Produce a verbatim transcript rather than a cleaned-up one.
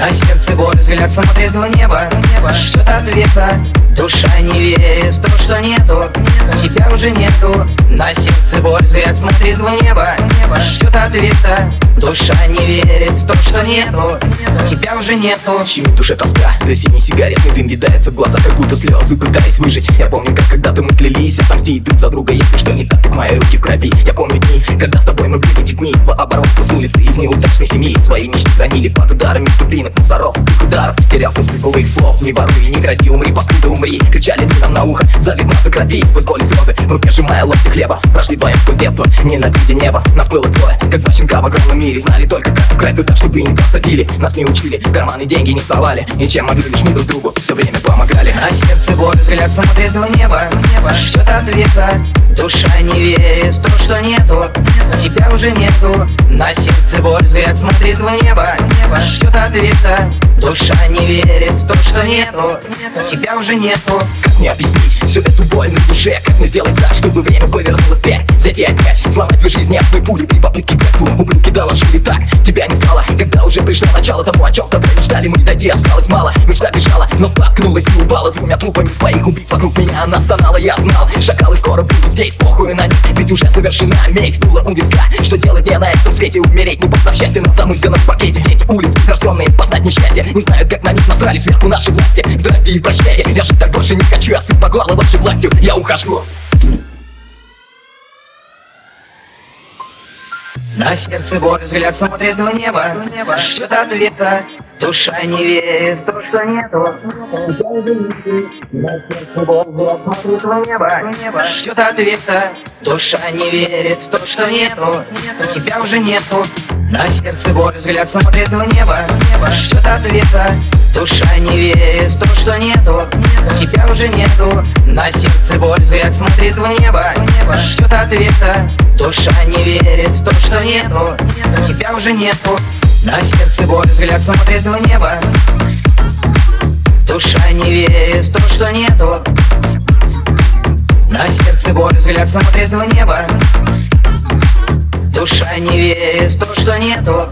На сердце боль, взгляд смотрит в небо, небо. Что-то ответа, душа не верит в то, что нету, нету. Тебя уже нету. На сердце боль, взгляд смотрит в небо, небо. Что-то ответа, душа не верит в то, что нету, нету. Тебя уже нету. Щемит в душе тоска, да синий сигаретный дым видается в глазах, как будто слезы, пытаясь выжить. Я помню, как когда-то мы клялись отомстить друг за друга, если что не так, так мои руки в крови. Я помню дни, когда с тобой мы были детьми, в оборотце с улицы из неудачной семьи. Свои мечты хранили под ударами тупинок, мусоров, ударов. Терялся смысл их слов, не воруй, не гради, умри, паскуда, умри. Кричали мне нам на ухо, залив нас до крови, сквозь боль и слезы, в руке сжимая локти хлеба. Прошли вдвоем сквозь детство, ненавидя небо, нас было двое, как два щенка в огромном мире. Знали только, как украсть туда, чтобы не посадили. Нас не учили, в карманы деньги не совали, ничем могли, лишь мы друг другу все время помогали. На сердце боль, взгляд смотрит в небо, небо. Что-то ответа, душа не верит в то, что нету, нету. Тебя уже нету. На сердце боль, взгляд смотрит в небо, небо. Что-то ответа, душа не верит в то, что нету, нету. Тебя уже нету. Как мне объяснить всю эту боль на душе? Как мне сделать так, чтобы время повернулось вперед? Взять и опять, сломать две жизни одной пули при попытке к бегству. Ублюдки доложили так, тебя не стало, когда уже пришло начало того, о чем с тобой мечтали мы. Дойти осталось мало, мечта бежала, но споткнулась и упала двумя трупами твоих убийц. Вокруг меня она стонала, я знал, шакалы скоро будут здесь, похуй на них, ведь уже совершена месть. Дуло у виска, что делать мне на этом свете? Умереть, не познав счастья, на замызганном пакете. Эти улицы, рожденные познать несчастье, не знают, как на них насрали сверху наши власти. Здрасте и прощайте, я жить так больше не хочу, я сыт по горло вашей властью, я ухожу. На сердце боль, взгляд смотрит в небо, в небо. Что-то ответа, душа не верит в то, что нету. На сердце боль, взгляд смотрит в небо, в небо. Что-то ответа, душа не верит в то, что нету, нету. Тебя уже нету. На сердце боль, взгляд смотрит в небо, в небо. Что-то ответа, душа не верит в то, что нету, нету. Тебя уже нету. На сердце боль, взгляд смотрит в небо, в небо. Что-то ответа, душа не верит в то, что нету, нету. Тебя уже нету. На сердце боль, взгляд смотрит в небо. Душа не верит в то, что нету. На сердце боль, взгляд смотрит в небо. Душа не верит в то, что нету.